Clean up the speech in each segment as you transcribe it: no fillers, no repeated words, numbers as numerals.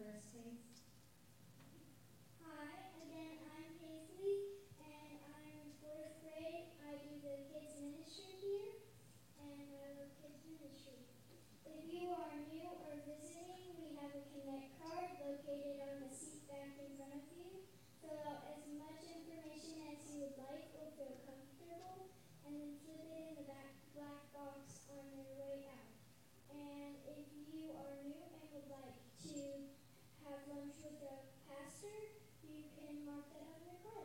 Thursday. Hi, again, I'm Paisley, and I'm 4th grade. I do the kids' ministry here, and I love kids' ministry. If you are new or visiting, we have a Connect card located on the seat back in front of you. Fill out as much information as you would like or feel comfortable, and then slip it in the back black box on your way out. And if you are new and would like to have lunch with the pastor, you can mark that on your card.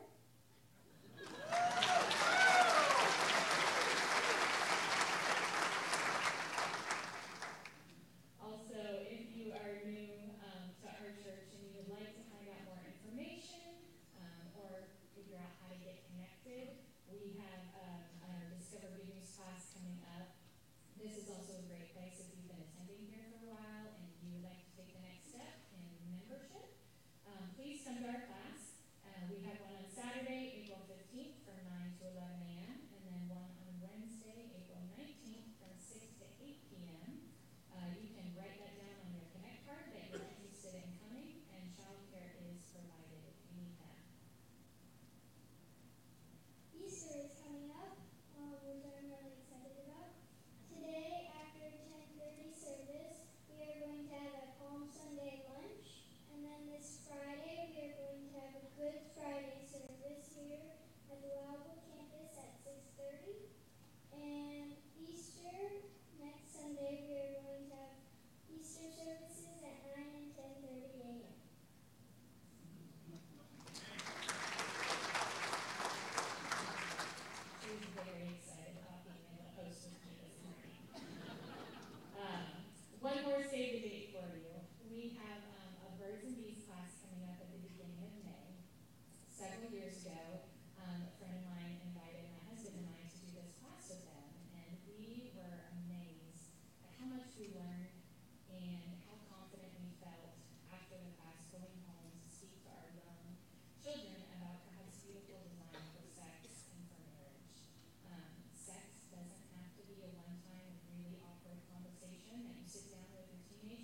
Ministry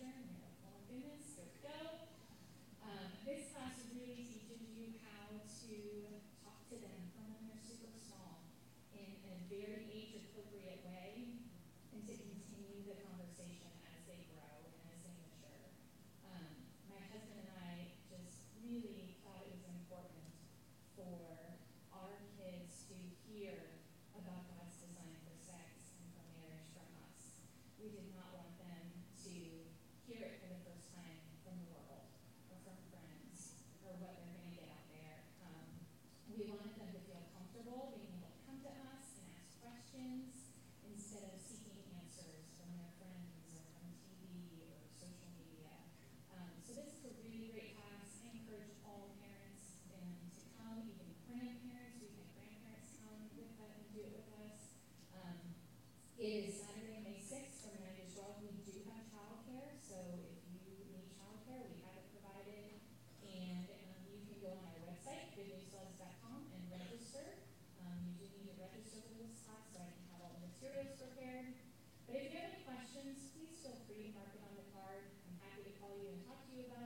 because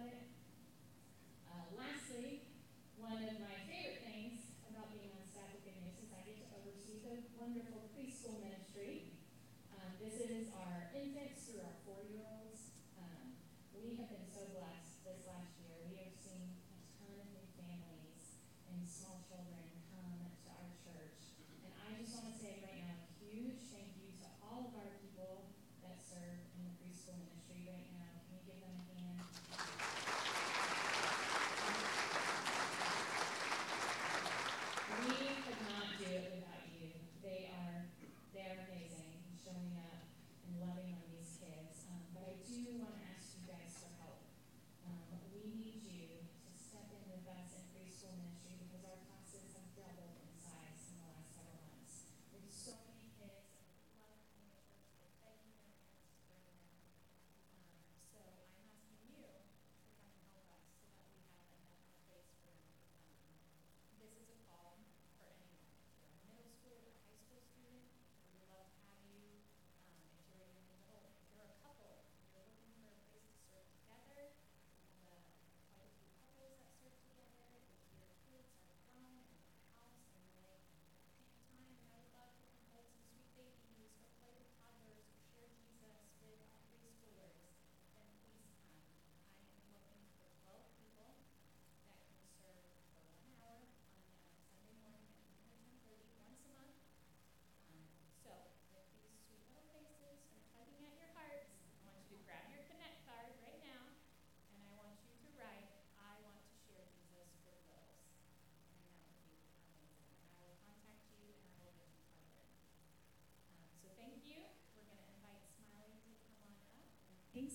our classes have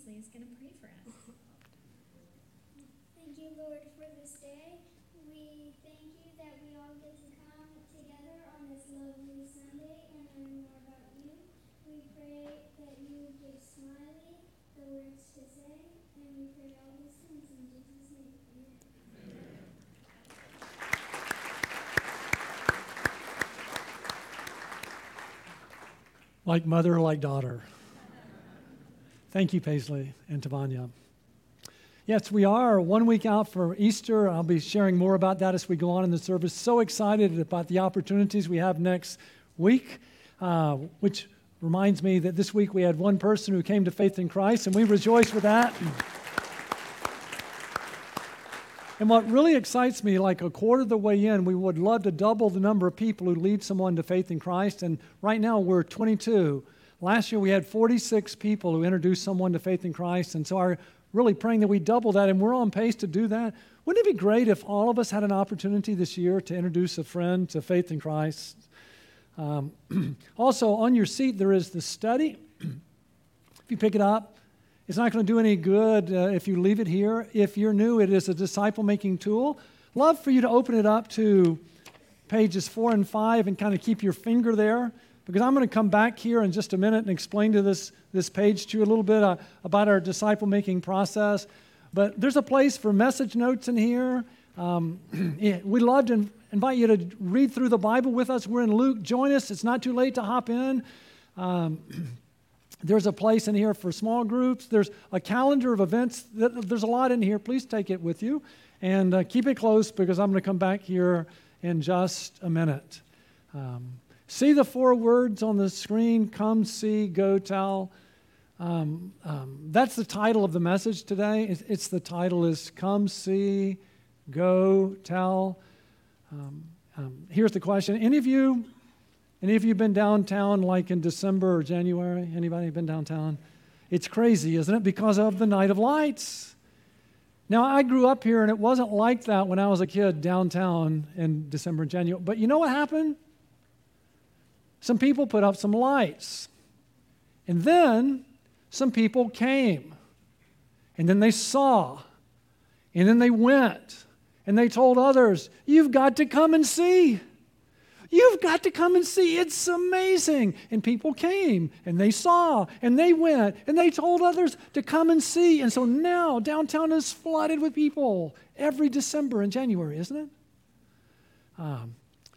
Paisley is going to pray for us. Thank you, Lord, for this day. We thank you that we all get to come together on this lovely Sunday and learn more about you. We pray that you would give Smiley the words to say, and we pray all these things in Jesus' name. Amen. Like mother, like daughter. Thank you, Paisley and Tavanya. Yes, we are 1 week out for Easter. I'll be sharing more about that as we go on in the service. So excited about the opportunities we have next week, which reminds me that this week we had one person who came to faith in Christ, and we rejoice with that. And what really excites me, like a quarter of the way in, we would love to double the number of people who lead someone to faith in Christ. And right now we're 22. Last year we had 46 people who introduced someone to faith in Christ, and so our really praying that we double that, and we're on pace to do that. Wouldn't it be great if all of us had an opportunity this year to introduce a friend to faith in Christ? Also, on your seat, there is the study. If you pick it up, it's not going to do any good if you leave it here. If you're new, it is a disciple-making tool. Love for you to open it up to pages 4 and 5 and kind of keep your finger there, because I'm going to come back here in just a minute and explain to this page to you a little bit about our disciple-making process. But there's a place for message notes in here. We'd love to invite you to read through the Bible with us. We're in Luke. Join us. It's not too late to hop in. There's a place in here for small groups. There's a calendar of events. There's a lot in here. Please take it with you. And keep it close, because I'm going to come back here in just a minute. See the 4 words on the screen: come, see, go, tell. That's the title of the message today. It's the title is come, see, go, tell. Here's the question. Any of you been downtown like in December or January? Anybody been downtown? It's crazy, isn't it? Because of the night of lights. Now, I grew up here, and it wasn't like that when I was a kid downtown in December and January. But you know what happened? Some people put up some lights, and then some people came, and then they saw, and then they went, and they told others, you've got to come and see. You've got to come and see. It's amazing. And people came, and they saw, and they went, and they told others to come and see. And so now downtown is flooded with people every December and January, isn't it?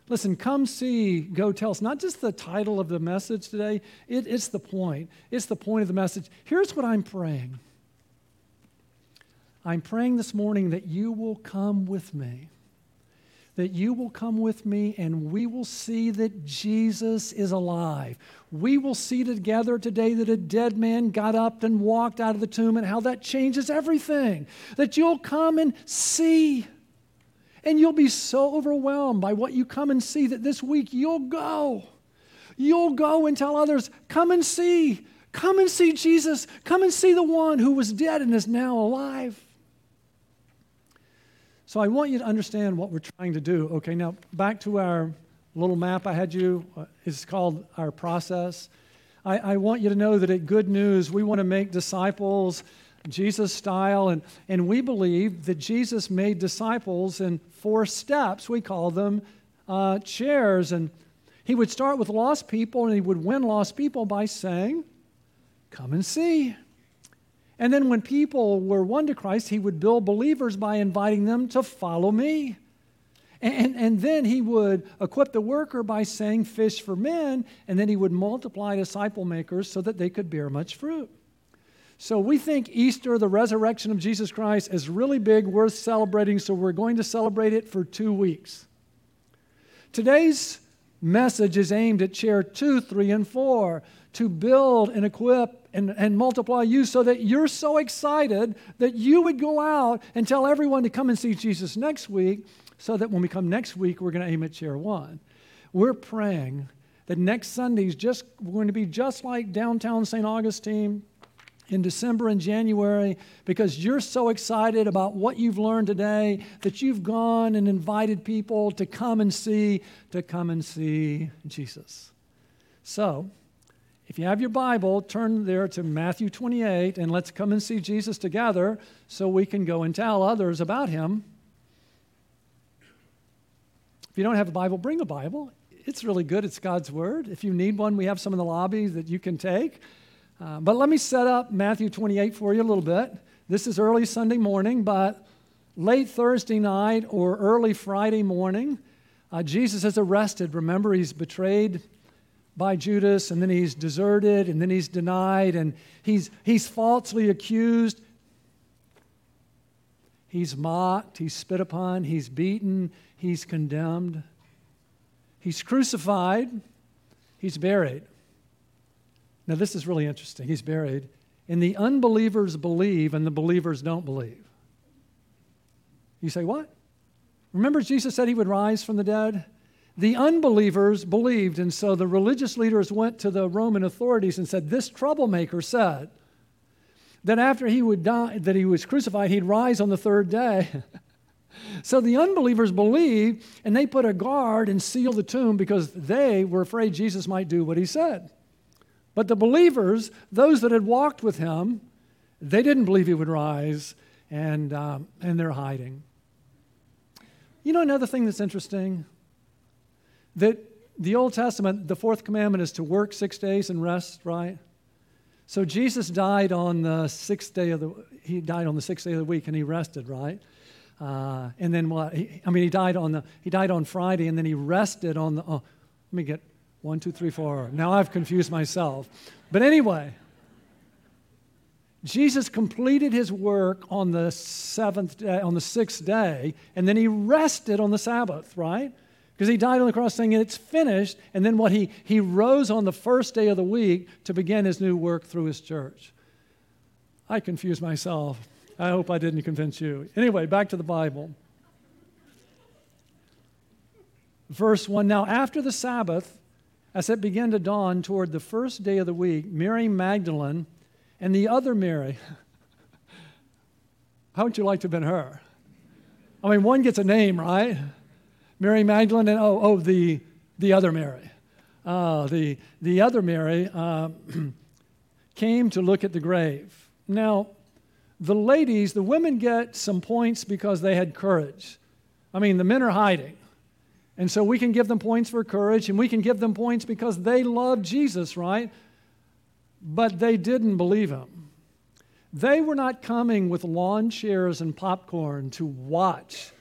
Listen, come, see, go, tell. It's not just the title of the message today. It's the point. It's the point of the message. Here's what I'm praying. I'm praying this morning that you will come with me. That you will come with me, and we will see that Jesus is alive. We will see together today that a dead man got up and walked out of the tomb, and how that changes everything. That you'll come and see. And you'll be so overwhelmed by what you come and see that this week you'll go. You'll go and tell others, come and see. Come and see Jesus. Come and see the one who was dead and is now alive. So I want you to understand what we're trying to do. Okay, now back to our little map I had you. It's called our process. I want you to know that at Good News, we want to make disciples Jesus style, and we believe that Jesus made disciples in 4 steps. We call them chairs, and he would start with lost people, and he would win lost people by saying, come and see. And then when people were won to Christ, he would build believers by inviting them to follow me. And then he would equip the worker by saying, fish for men, and then he would multiply disciple makers so that they could bear much fruit. So we think Easter, the resurrection of Jesus Christ, is really big, worth celebrating, so we're going to celebrate it for 2 weeks. Today's message is aimed at chair 2, 3, and 4, to build and equip and multiply you so that you're so excited that you would go out and tell everyone to come and see Jesus next week, so that when we come next week, we're going to aim at chair 1. We're praying that next Sunday's we're going to be just like downtown St. Augustine, in December and January, because you're so excited about what you've learned today that you've gone and invited people to come and see Jesus. So, If you have your Bible, turn there to Matthew 28, and let's come and see Jesus together so we can go and tell others about him. If you don't have a Bible, bring a Bible. It's really good. It's God's Word. If you need one, we have some in the lobby that you can take. But let me set up Matthew 28 for you a little bit. This is early Sunday morning, but late Thursday night or early Friday morning, Jesus is arrested. Remember, he's betrayed by Judas, and then he's deserted, and then he's denied, and he's falsely accused. He's mocked, he's spit upon, he's beaten, he's condemned. He's crucified, he's buried. Now this is really interesting, he's buried. And the unbelievers believe and the believers don't believe. You say, what? Remember Jesus said he would rise from the dead? The unbelievers believed, and so the religious leaders went to the Roman authorities and said, this troublemaker said that after he would die, that he was crucified, he'd rise on the third day. So the unbelievers believed, and they put a guard and sealed the tomb because they were afraid Jesus might do what he said. But the believers, those that had walked with him, they didn't believe he would rise, and they're hiding. You know another thing that's interesting? That the Old Testament, the fourth commandment is to work 6 days and rest, right? So Jesus died on the sixth day of the week, and he rested, right? And then what? He died on Friday, and then he rested on the. Oh, let me get 1, 2, 3, 4. Now I've confused myself, but anyway, Jesus completed his work on the sixth day, and then he rested on the Sabbath, right? Because he died on the cross saying, it's finished. And then what? He rose on the first day of the week to begin his new work through his church. I confused myself. I hope I didn't convince you. Anyway, back to the Bible. Verse 1, now after the Sabbath, as it began to dawn toward the first day of the week, Mary Magdalene and the other Mary. How would you like to have been her? I mean, one gets a name, right? Mary Magdalene and the other Mary. The other Mary came to look at the grave. Now, the women get some points because they had courage. I mean, the men are hiding. And so we can give them points for courage, and we can give them points because they loved Jesus, right? But they didn't believe him. They were not coming with lawn chairs and popcorn to watch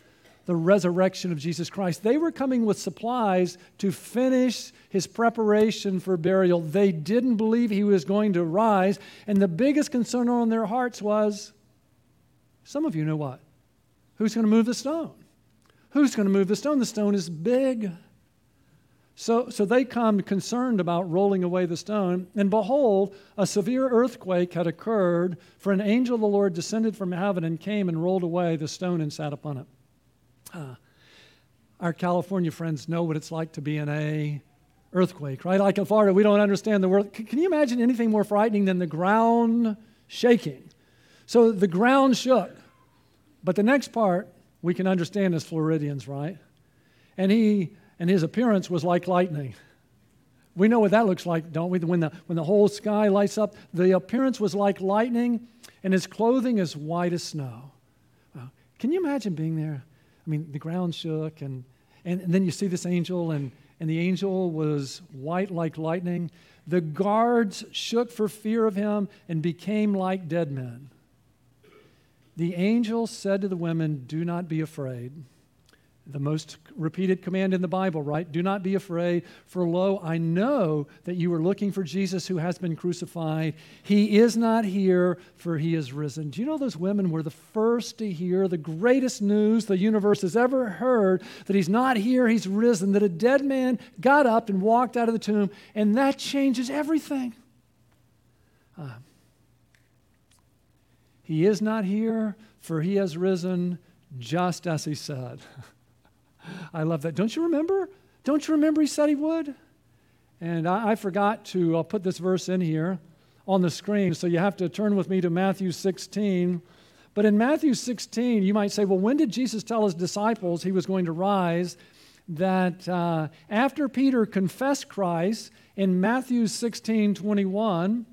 the resurrection of Jesus Christ. They were coming with supplies to finish his preparation for burial. They didn't believe he was going to rise. And the biggest concern on their hearts was, some of you know what? Who's going to move the stone? Who's going to move the stone? The stone is big. So they come concerned about rolling away the stone. And behold, a severe earthquake had occurred, for an angel of the Lord descended from heaven and came and rolled away the stone and sat upon it. Our California friends know what it's like to be in a earthquake, right? Like in Florida, we don't understand the word. Can you imagine anything more frightening than the ground shaking? So the ground shook. But the next part we can understand as Floridians, right? And his appearance was like lightning. We know what that looks like, don't we? When the whole sky lights up, the appearance was like lightning, and his clothing is white as snow. Wow. Can you imagine being there? I mean, the ground shook, and then you see this angel, and the angel was white like lightning. The guards shook for fear of him and became like dead men. The angel said to the women, do not be afraid. The most repeated command in the Bible, right? Do not be afraid, for lo, I know that you are looking for Jesus who has been crucified. He is not here, for he is risen. Do you know those women were the first to hear the greatest news the universe has ever heard, that he's not here, he's risen, that a dead man got up and walked out of the tomb, and that changes everything. He is not here, for he has risen, just as he said. I love that. Don't you remember? Don't you remember he said he would? And I forgot to I'll put this verse in here on the screen, so you have to turn with me to Matthew 16. But in Matthew 16, you might say, well, when did Jesus tell his disciples he was going to rise? that after Peter confessed Christ in Matthew 16:21,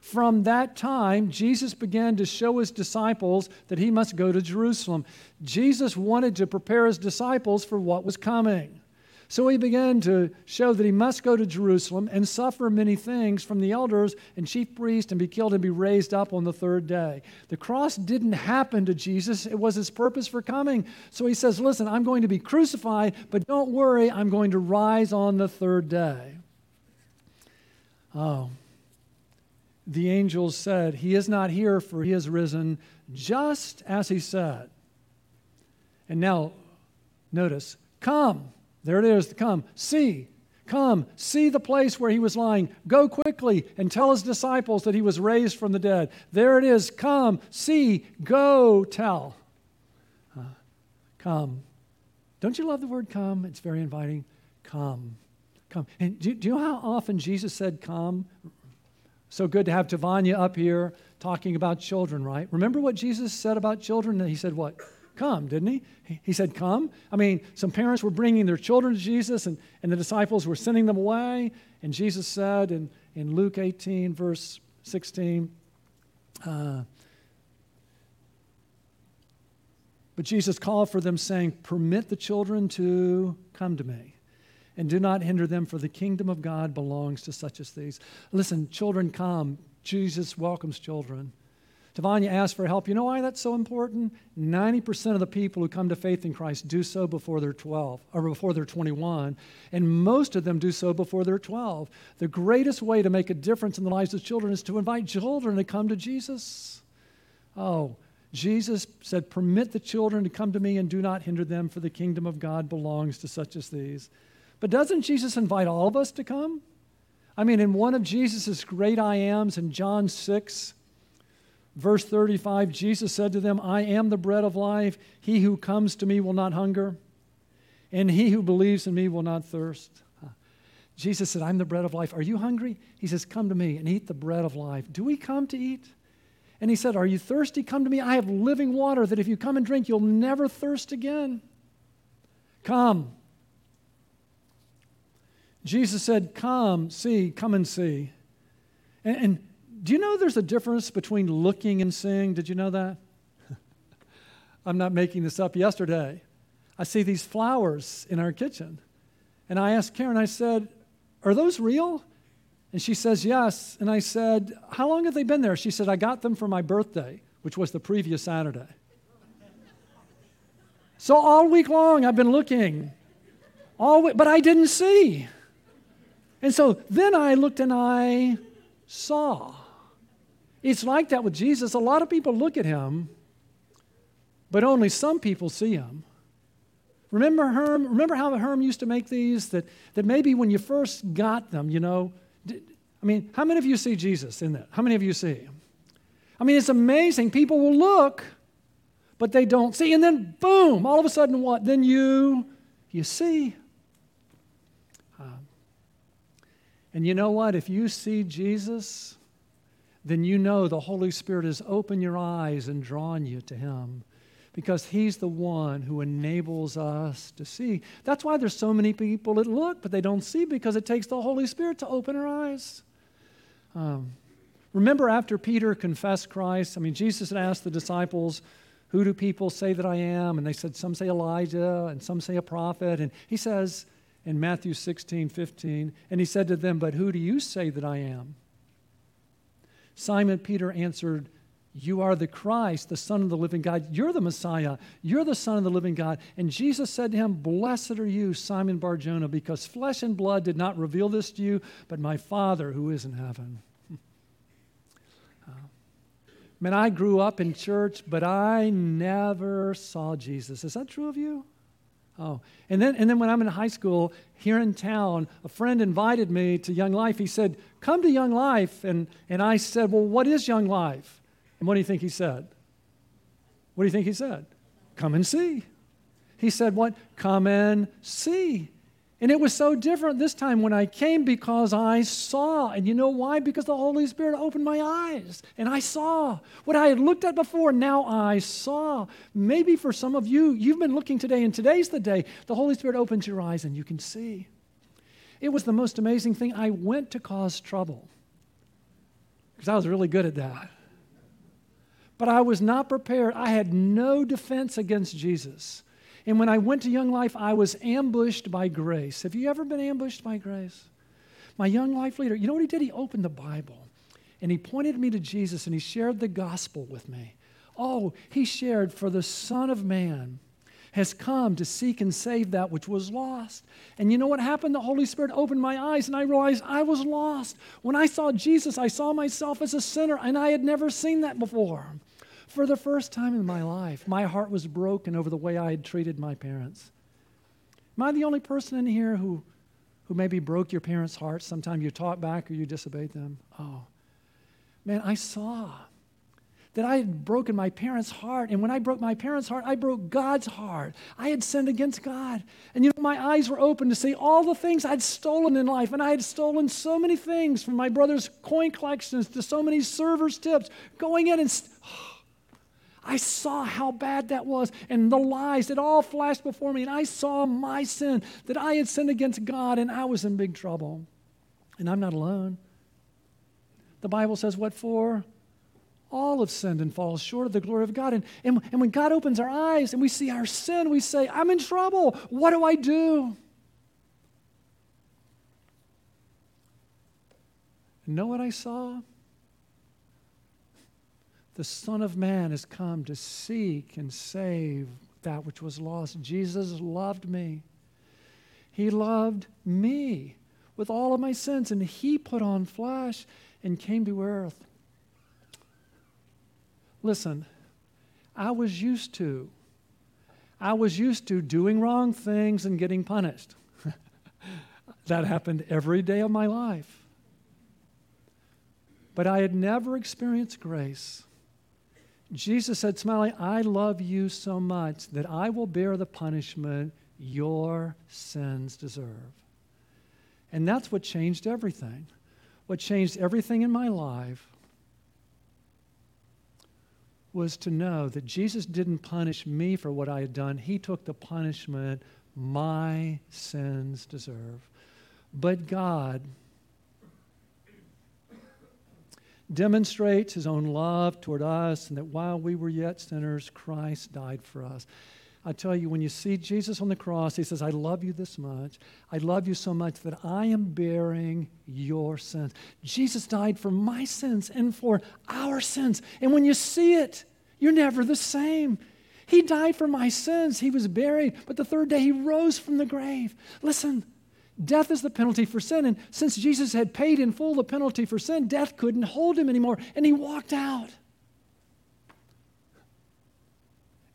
from that time, Jesus began to show his disciples that he must go to Jerusalem. Jesus wanted to prepare his disciples for what was coming. So he began to show that he must go to Jerusalem and suffer many things from the elders and chief priests and be killed and be raised up on the third day. The cross didn't happen to Jesus. It was his purpose for coming. So he says, listen, I'm going to be crucified, but don't worry, I'm going to rise on the third day. Oh. The angels said, he is not here, for he is risen, just as he said. And now, notice, come. There it is, come. See. Come. See the place where he was lying. Go quickly and tell his disciples that he was raised from the dead. There it is. Come. See. Go. Tell. Come. Don't you love the word come? It's very inviting. Come. Come. And do you know how often Jesus said come? So good to have Tavanya up here talking about children, right? Remember what Jesus said about children? He said what? Come, didn't he? He said come. I mean, some parents were bringing their children to Jesus, and the disciples were sending them away. And Jesus said in Luke 18, verse 16, but Jesus called for them, saying, permit the children to come to me, and do not hinder them, for the kingdom of God belongs to such as these. Listen, children, come. Jesus welcomes children. Tavanya asked for help. You know why that's so important? 90% of the people who come to faith in Christ do so before they're 12, or before they're 21, and most of them do so before they're 12. The greatest way to make a difference in the lives of children is to invite children to come to Jesus. Oh, Jesus said, permit the children to come to me and do not hinder them, for the kingdom of God belongs to such as these. But doesn't Jesus invite all of us to come? I mean, in one of Jesus' great I ams in John 6, verse 35, Jesus said to them, I am the bread of life. He who comes to me will not hunger, and he who believes in me will not thirst. Jesus said, I'm the bread of life. Are you hungry? He says, come to me and eat the bread of life. Do we come to eat? And he said, are you thirsty? Come to me. I have living water that if you come and drink, you'll never thirst again. Come. Jesus said, come, see, come and see. And do you know there's a difference between looking and seeing? Did you know that? I'm not making this up. Yesterday, I see these flowers in our kitchen. And I asked Karen, I said, are those real? And she says, yes. And I said, how long have they been there? She said, I got them for my birthday, which was the previous Saturday. So all week long, I've been looking. But I didn't see. And so then I looked and I saw. It's like that with Jesus. A lot of people look at him, but only some people see him. Remember Herm? Remember how Herm used to make these? That maybe when you first got them, you know. How many of you see Jesus in that? How many of you see him? I mean, it's amazing. People will look, but they don't see. And then, boom, all of a sudden what? Then you see. And you know what? If you see Jesus, then you know the Holy Spirit has opened your eyes and drawn you to him, because he's the one who enables us to see. That's why there's so many people that look, but they don't see, because it takes the Holy Spirit to open our eyes. Remember after Peter confessed Christ, Jesus had asked the disciples, who do people say that I am? And they said, some say Elijah, and some say a prophet. And he says, in Matthew 16:15, and he said to them, but who do you say that I am? Simon Peter answered, you are the Christ, the Son of the living God. You're the Messiah. You're the Son of the living God. And Jesus said to him, blessed are you, Simon Barjona, because flesh and blood did not reveal this to you, but my Father who is in heaven. I grew up in church, but I never saw Jesus. Is that true of you? Oh, and then when I'm in high school, here in town, a friend invited me to Young Life. He said, come to Young Life. And I said, well, what is Young Life? And what do you think he said? What do you think he said? Come and see. He said what? Come and see. And it was so different this time when I came because I saw. And you know why? Because the Holy Spirit opened my eyes. And I saw what I had looked at before. Now I saw. Maybe for some of you, you've been looking today and today's the day. The Holy Spirit opens your eyes and you can see. It was the most amazing thing. I went to cause trouble because I was really good at that. But I was not prepared. I had no defense against Jesus. And when I went to Young Life, I was ambushed by grace. Have you ever been ambushed by grace? My Young Life leader, you know what he did? He opened the Bible, and he pointed me to Jesus, and he shared the gospel with me. Oh, he shared, for the Son of Man has come to seek and save that which was lost. And you know what happened? The Holy Spirit opened my eyes, and I realized I was lost. When I saw Jesus, I saw myself as a sinner, and I had never seen that before. For the first time in my life, my heart was broken over the way I had treated my parents. Am I the only person in here who maybe broke your parents' hearts? Sometimes you taught back or you disobeyed them. Oh, man, I saw that I had broken my parents' heart. And when I broke my parents' heart, I broke God's heart. I had sinned against God. And you know, my eyes were open to see all the things I'd stolen in life. And I had stolen so many things, from my brother's coin collections to so many servers' tips, going in and... I saw how bad that was, and the lies, it all flashed before me, and I saw my sin, that I had sinned against God, and I was in big trouble. And I'm not alone. The Bible says, what for? All have sinned and fall short of the glory of God. And when God opens our eyes and we see our sin, we say, I'm in trouble. What do I do? You know what I saw? The Son of Man has come to seek and save that which was lost. Jesus loved me. He loved me with all of my sins, and he put on flesh and came to earth. Listen, I was used to doing wrong things and getting punished. That happened every day of my life. But I had never experienced grace. Jesus said, Smiley, I love you so much that I will bear the punishment your sins deserve. And that's what changed everything. What changed everything in my life was to know that Jesus didn't punish me for what I had done. He took the punishment my sins deserve. But God demonstrates his own love toward us, and that while we were yet sinners, Christ died for us. I tell you, when you see Jesus on the cross, he says, I love you this much. I love you so much that I am bearing your sins. Jesus died for my sins and for our sins. And when you see it, you're never the same. He died for my sins. He was buried, but the third day he rose from the grave. Listen. Death is the penalty for sin, and since Jesus had paid in full the penalty for sin, death couldn't hold him anymore, and he walked out.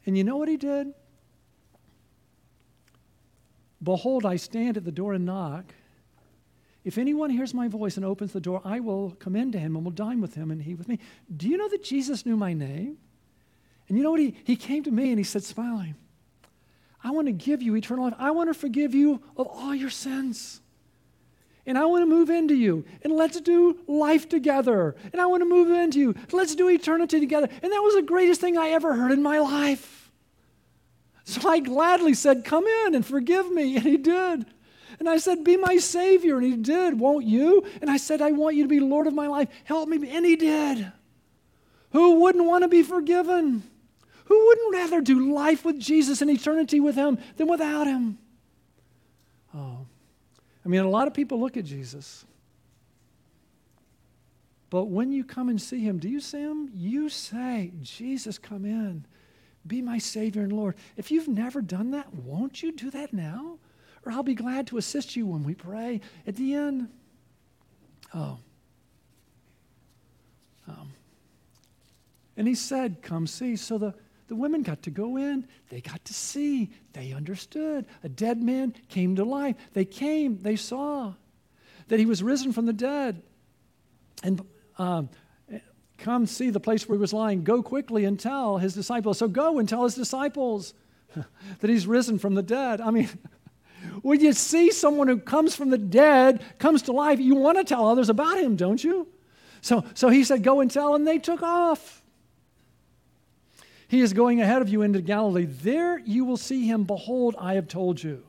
And you know what he did? Behold, I stand at the door and knock. If anyone hears my voice and opens the door, I will come in to him and will dine with him and he with me. Do you know that Jesus knew my name? And you know what? He came to me and he said, Smiley, I want to give you eternal life. I want to forgive you of all your sins. And I want to move into you. And let's do life together. And I want to move into you. Let's do eternity together. And that was the greatest thing I ever heard in my life. So I gladly said, come in and forgive me. And he did. And I said, be my Savior. And he did. Won't you? And I said, I want you to be Lord of my life. Help me. And he did. Who wouldn't want to be forgiven? Who wouldn't rather do life with Jesus and eternity with him than without him? Oh, I mean, a lot of people look at Jesus. But when you come and see him, do you see him? You say, Jesus, come in. Be my Savior and Lord. If you've never done that, won't you do that now? Or I'll be glad to assist you when we pray at the end. And he said, come see. So the women got to go in. They got to see. They understood. A dead man came to life. They came. They saw that he was risen from the dead. And come see the place where he was lying. Go quickly and tell his disciples. So go and tell his disciples that he's risen from the dead. I mean, When you see someone who comes from the dead, comes to life, you want to tell others about him, don't you? So he said, go and tell, and they took off. He is going ahead of you into Galilee. There you will see him. Behold, I have told you.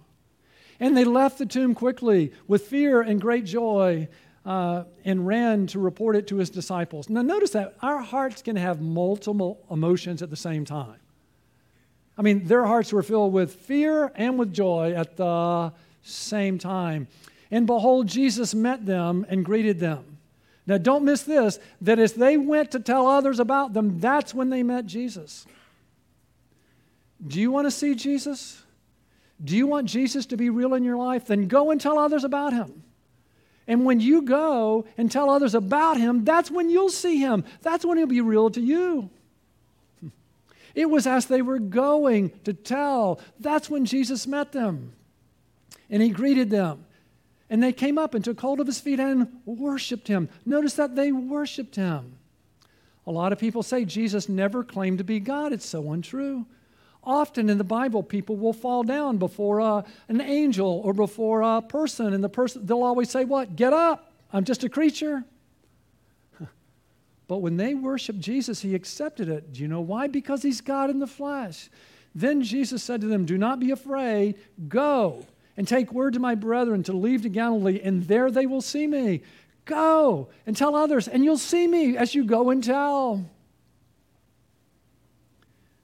And they left the tomb quickly with fear and great joy and ran to report it to his disciples. Now notice that our hearts can have multiple emotions at the same time. I mean, their hearts were filled with fear and with joy at the same time. And behold, Jesus met them and greeted them. Now, don't miss this, that as they went to tell others about them, that's when they met Jesus. Do you want to see Jesus? Do you want Jesus to be real in your life? Then go and tell others about him. And when you go and tell others about him, that's when you'll see him. That's when he'll be real to you. It was as they were going to tell. That's when Jesus met them. And he greeted them. And they came up and took hold of his feet and worshiped him. Notice that they worshiped him. A lot of people say Jesus never claimed to be God. It's so untrue. Often in the Bible, people will fall down before an angel or before a person. And they'll always say, what? Get up. I'm just a creature. But when they worshiped Jesus, he accepted it. Do you know why? Because he's God in the flesh. Then Jesus said to them, do not be afraid. Go and take word to my brethren to leave to Galilee, and there they will see me. Go and tell others, and you'll see me as you go and tell.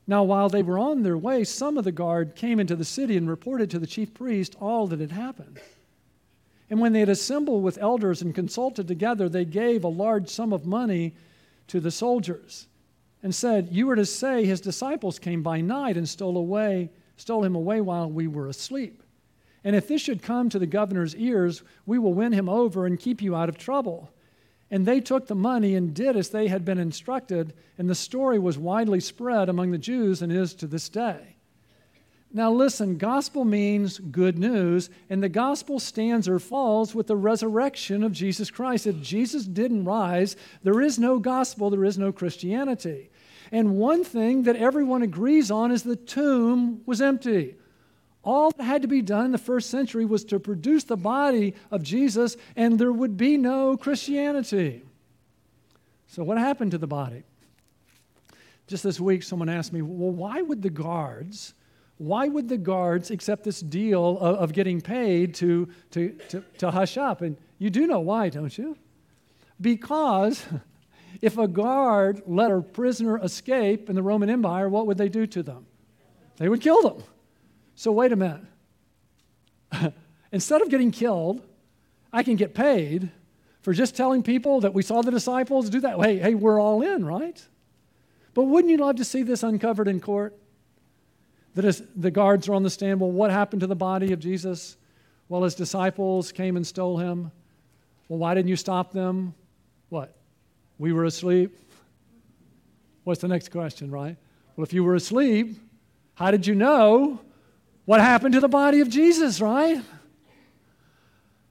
Now, while they were on their way, some of the guard came into the city and reported to the chief priest all that had happened. And when they had assembled with elders and consulted together, they gave a large sum of money to the soldiers and said, you were to say his disciples came by night and stole him away while we were asleep. And if this should come to the governor's ears, we will win him over and keep you out of trouble. And they took the money and did as they had been instructed, and the story was widely spread among the Jews and is to this day. Now listen, gospel means good news, and the gospel stands or falls with the resurrection of Jesus Christ. If Jesus didn't rise, there is no gospel, there is no Christianity. And one thing that everyone agrees on is the tomb was empty. All that had to be done in the first century was to produce the body of Jesus, and there would be no Christianity. So what happened to the body? Just this week, someone asked me, well, why would the guards accept this deal of getting paid to hush up? And you do know why, don't you? Because if a guard let a prisoner escape in the Roman Empire, what would they do to them? They would kill them. So wait a minute. Instead of getting killed, I can get paid for just telling people that we saw the disciples do that. Hey, we're all in, right? But wouldn't you love to see this uncovered in court? The guards are on the stand. Well, what happened to the body of Jesus? Well, his disciples came and stole him. Well, why didn't you stop them? What? We were asleep. What's the next question, right? Well, if you were asleep, how did you know what happened to the body of Jesus, right?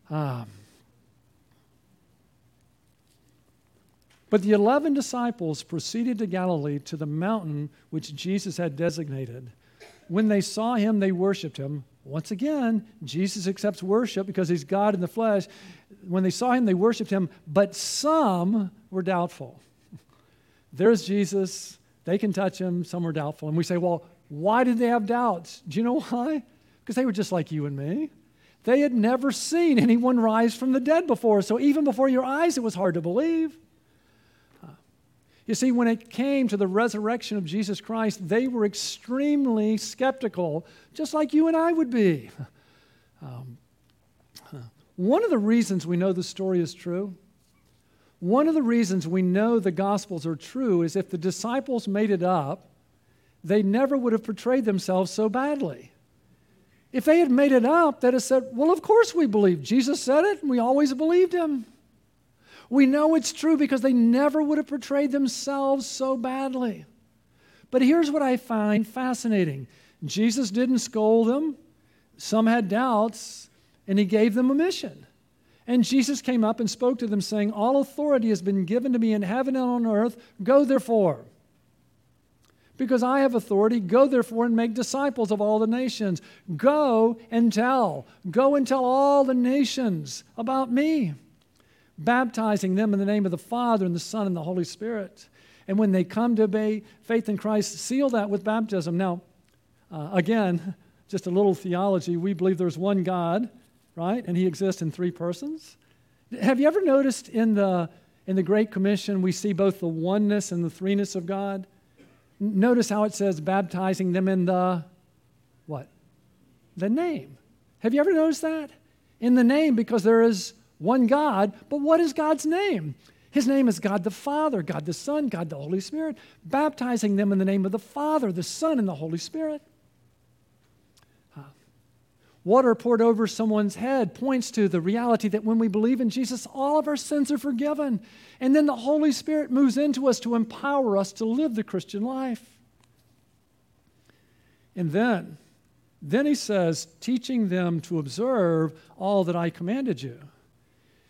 But the 11 disciples proceeded to Galilee to the mountain which Jesus had designated. When they saw him, they worshiped him. Once again, Jesus accepts worship because he's God in the flesh. When they saw him, they worshiped him, but some were doubtful. There's Jesus. They can touch him. Some were doubtful. And we say, well, why did they have doubts? Do you know why? Because they were just like you and me. They had never seen anyone rise from the dead before. So even before your eyes, it was hard to believe. You see, when it came to the resurrection of Jesus Christ, they were extremely skeptical, just like you and I would be. One of the reasons we know the story is true, one of the reasons we know the Gospels are true is if the disciples made it up, they never would have portrayed themselves so badly. If they had made it up, they'd have said, well, of course we believe. Jesus said it, and we always believed him. We know it's true because they never would have portrayed themselves so badly. But here's what I find fascinating. Jesus didn't scold them. Some had doubts, and he gave them a mission. And Jesus came up and spoke to them, saying, all authority has been given to me in heaven and on earth. Go therefore. because I have authority. Go therefore and make disciples of all the nations. Go and tell all the nations about me, baptizing them in the name of the Father and the Son and the Holy Spirit. And when they come to obey faith in Christ, seal that with baptism. Now, again, just a little theology. We believe there's one God, right? And he exists in three persons. Have you ever noticed in the Great Commission, we see both the oneness and the threeness of God? Notice how it says baptizing them in the, what? The name. Have you ever noticed that? In the name, because there is one God. But what is God's name? His name is God the Father, God the Son, God the Holy Spirit, baptizing them in the name of the Father, the Son, and the Holy Spirit. Water poured over someone's head points to the reality that when we believe in Jesus, all of our sins are forgiven. And then the Holy Spirit moves into us to empower us to live the Christian life. And then he says, teaching them to observe all that I commanded you.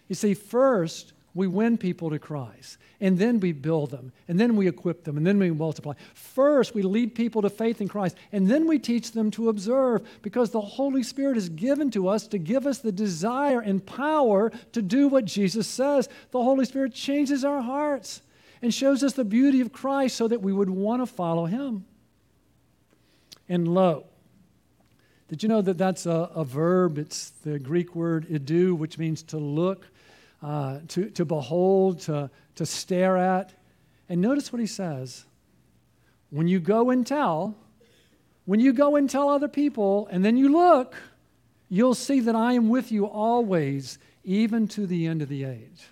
You see, first, we win people to Christ, and then we build them, and then we equip them, and then we multiply. First, we lead people to faith in Christ, and then we teach them to observe, because the Holy Spirit is given to us to give us the desire and power to do what Jesus says. The Holy Spirit changes our hearts and shows us the beauty of Christ so that we would want to follow him. And lo, did you know that that's a verb? It's the Greek word idou, which means to look, to behold, to stare at. And notice what he says. When you go and tell other people, and then you look, you'll see that I am with you always, even to the end of the age.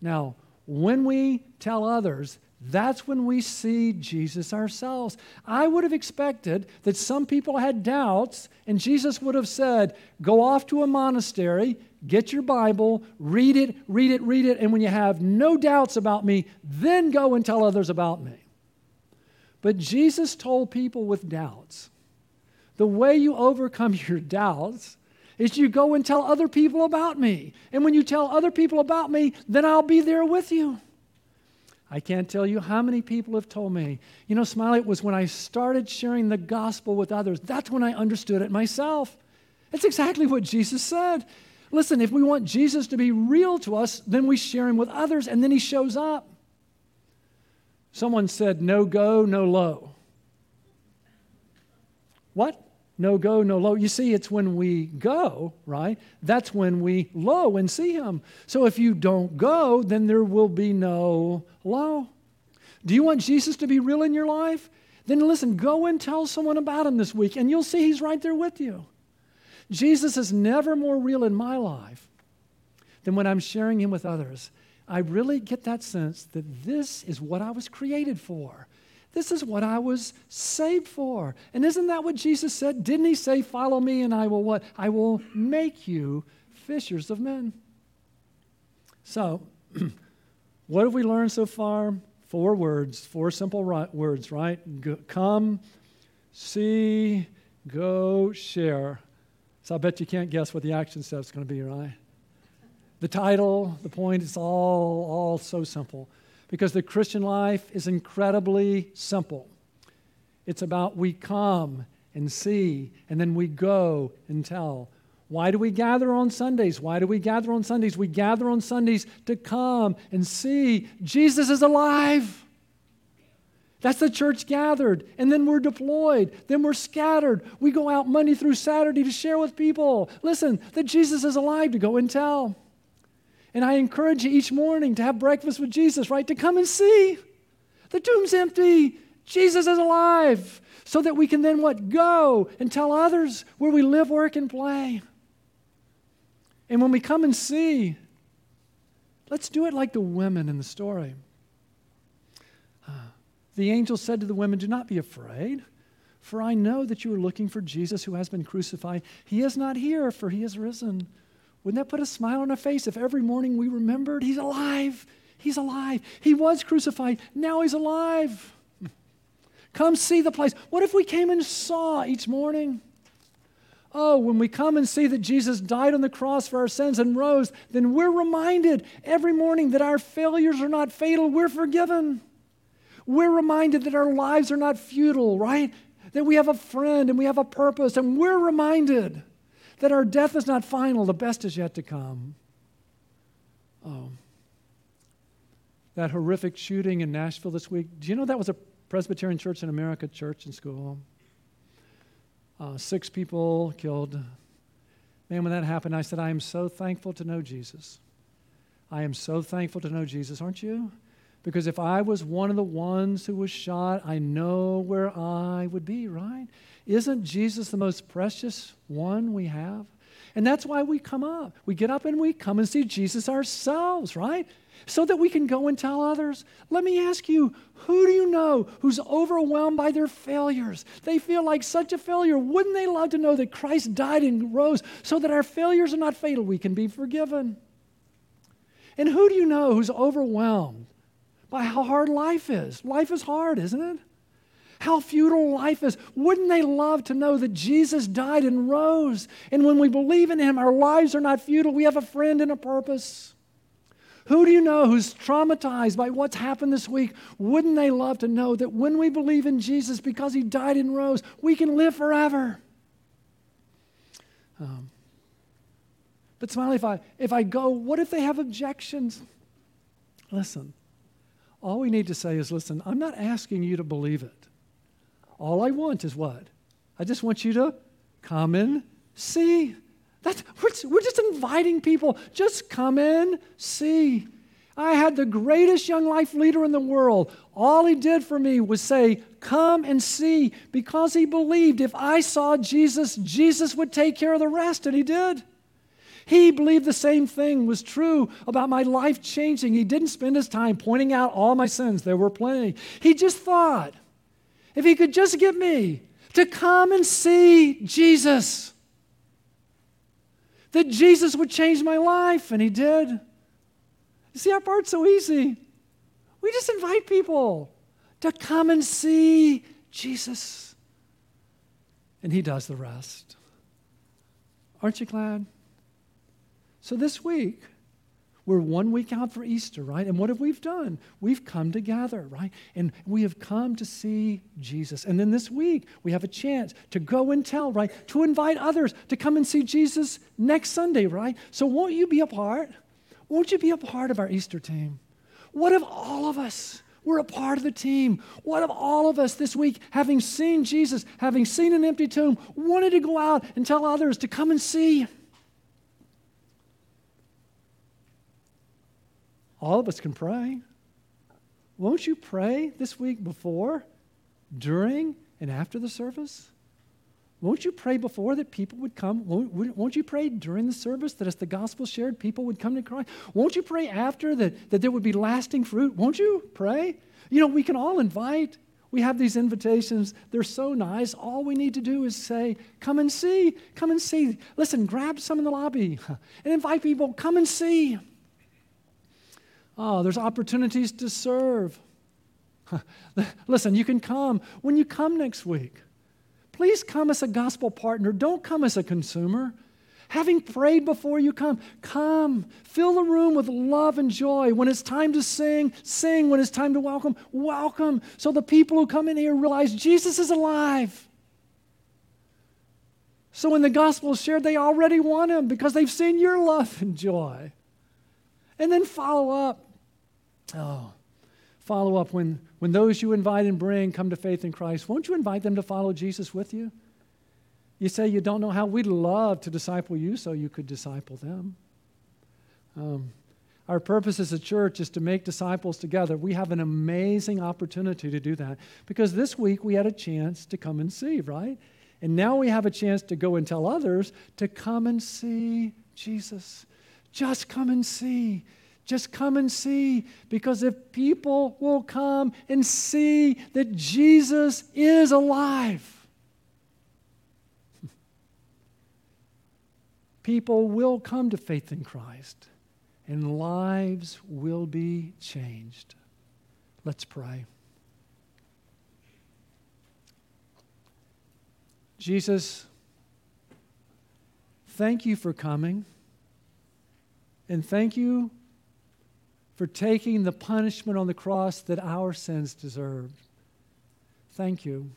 Now, when we tell others, that's when we see Jesus ourselves. I would have expected that some people had doubts, and Jesus would have said, go off to a monastery, get your Bible, read it, and when you have no doubts about me, then go and tell others about me. But Jesus told people with doubts, the way you overcome your doubts is you go and tell other people about me. And when you tell other people about me, then I'll be there with you. I can't tell you how many people have told me, you know, Smiley, it was when I started sharing the gospel with others, that's when I understood it myself. That's exactly what Jesus said. Listen, if we want Jesus to be real to us, then we share him with others, and then he shows up. Someone said, no go, no low. What? No go, no low. You see, it's when we go, right? That's when we low and see him. So if you don't go, then there will be no low. Do you want Jesus to be real in your life? Then listen, go and tell someone about him this week, and you'll see he's right there with you. Jesus is never more real in my life than when I'm sharing him with others. I really get that sense that this is what I was created for. This is what I was saved for. And isn't that what Jesus said? Didn't he say, follow me and I will what? I will make you fishers of men. So, what have we learned so far? 4 words, 4 simple words, right? Come, see, go, share. So I bet you can't guess what the action step's going to be, right? The title, the point, it's all so simple. Because the Christian life is incredibly simple. It's about we come and see, and then we go and tell. Why do we gather on Sundays? We gather on Sundays to come and see Jesus is alive. That's the church gathered, and then we're deployed, then we're scattered. We go out Monday through Saturday to share with people. Listen, that Jesus is alive to go and tell. And I encourage you each morning to have breakfast with Jesus, right? To come and see. The tomb's empty. Jesus is alive. So that we can then what? Go and tell others where we live, work, and play. And when we come and see, let's do it like the women in the story. The angel said to the women, do not be afraid, for I know that you are looking for Jesus who has been crucified. He is not here, for he is risen. Wouldn't that put a smile on our face if every morning we remembered he's alive? He's alive. He was crucified. Now he's alive. Come see the place. What if we came and saw each morning? Oh, when we come and see that Jesus died on the cross for our sins and rose, then we're reminded every morning that our failures are not fatal. We're forgiven. We're reminded that our lives are not futile, right? That we have a friend and we have a purpose, and we're reminded that our death is not final. The best is yet to come. Oh, that horrific shooting in Nashville this week. Do you know that was a Presbyterian Church in America church and school? 6 people killed. Man, when that happened, I said, I am so thankful to know Jesus. I am so thankful to know Jesus, aren't you? Because if I was one of the ones who was shot, I know where I would be, right? Isn't Jesus the most precious one we have? And that's why we come up. We get up and we come and see Jesus ourselves, right? So that we can go and tell others. Let me ask you, who do you know who's overwhelmed by their failures? They feel like such a failure. Wouldn't they love to know that Christ died and rose so that our failures are not fatal? We can be forgiven. And who do you know who's overwhelmed by how hard life is? Life is hard, isn't it? How futile life is. Wouldn't they love to know that Jesus died and rose? And when we believe in him, our lives are not futile. We have a friend and a purpose. Who do you know who's traumatized by what's happened this week? Wouldn't they love to know that when we believe in Jesus, because he died and rose, we can live forever? But Smiley, if I go, what if they have objections? Listen, all we need to say is, listen, I'm not asking you to believe it. All I want is what? I just want you to come and see. We're just inviting people. Just come and see. I had the greatest Young Life leader in the world. All he did for me was say, come and see, because he believed if I saw Jesus, Jesus would take care of the rest, and he did. He believed the same thing was true about my life changing. He didn't spend his time pointing out all my sins. There were plenty. He just thought, if he could just get me to come and see Jesus, that Jesus would change my life, and he did. You see, our part's so easy. We just invite people to come and see Jesus, and he does the rest. Aren't you glad? So this week, we're 1 week out for Easter, right? And what have we done? We've come together, right? And we have come to see Jesus. And then this week, we have a chance to go and tell, right? To invite others to come and see Jesus next Sunday, right? So won't you be a part? Won't you be a part of our Easter team? What if all of us were a part of the team? What if all of us this week, having seen Jesus, having seen an empty tomb, wanted to go out and tell others to come and see? All of us can pray. Won't you pray this week before, during, and after the service? Won't you pray before that people would come? Won't you pray during the service that as the gospel shared, people would come to Christ? Won't you pray after that there would be lasting fruit? Won't you pray? You know, we can all invite. We have these invitations. They're so nice. All we need to do is say, come and see. Come and see. Listen, grab some in the lobby and invite people. Come and see. Oh, there's opportunities to serve. Listen, you can come. When you come next week, please come as a gospel partner. Don't come as a consumer. Having prayed before you come, come. Fill the room with love and joy. When it's time to sing, sing. When it's time to welcome, welcome. So the people who come in here realize Jesus is alive. So when the gospel is shared, they already want him because they've seen your love and joy. And then follow up. Oh, follow up. When those you invite and bring come to faith in Christ, won't you invite them to follow Jesus with you? You say you don't know how. We'd love to disciple you so you could disciple them. Our purpose as a church is to make disciples together. We have an amazing opportunity to do that because this week we had a chance to come and see, right? And now we have a chance to go and tell others to come and see Jesus. Just come and see. Just come and see. Because if people will come and see that Jesus is alive, people will come to faith in Christ and lives will be changed. Let's pray. Jesus, thank you for coming. And thank you for taking the punishment on the cross that our sins deserved. Thank you.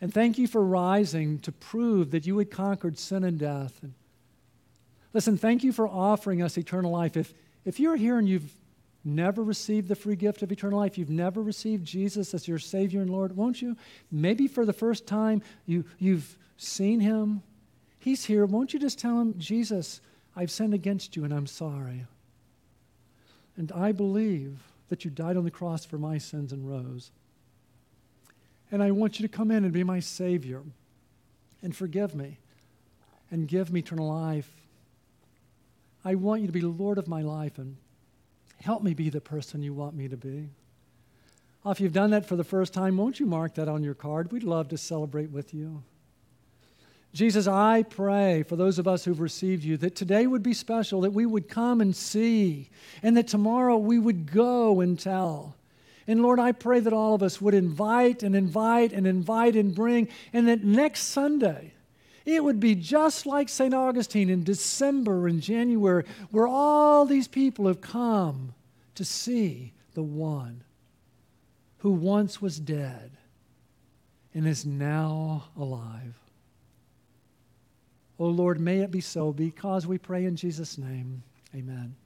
And thank you for rising to prove that you had conquered sin and death. And listen, thank you for offering us eternal life. If you're here and you've never received the free gift of eternal life, you've never received Jesus as your Savior and Lord, won't you? Maybe for the first time you've seen him. He's here. Won't you just tell him, Jesus, I've sinned against you and I'm sorry. And I believe that you died on the cross for my sins and rose. And I want you to come in and be my Savior and forgive me and give me eternal life. I want you to be Lord of my life and help me be the person you want me to be. If you've done that for the first time, won't you mark that on your card? We'd love to celebrate with you. Jesus, I pray for those of us who've received you that today would be special, that we would come and see, and that tomorrow we would go and tell. And Lord, I pray that all of us would invite and bring, and that next Sunday it would be just like St. Augustine in December and January, where all these people have come to see the one who once was dead and is now alive. Oh Lord, may it be so, because we pray in Jesus' name. Amen.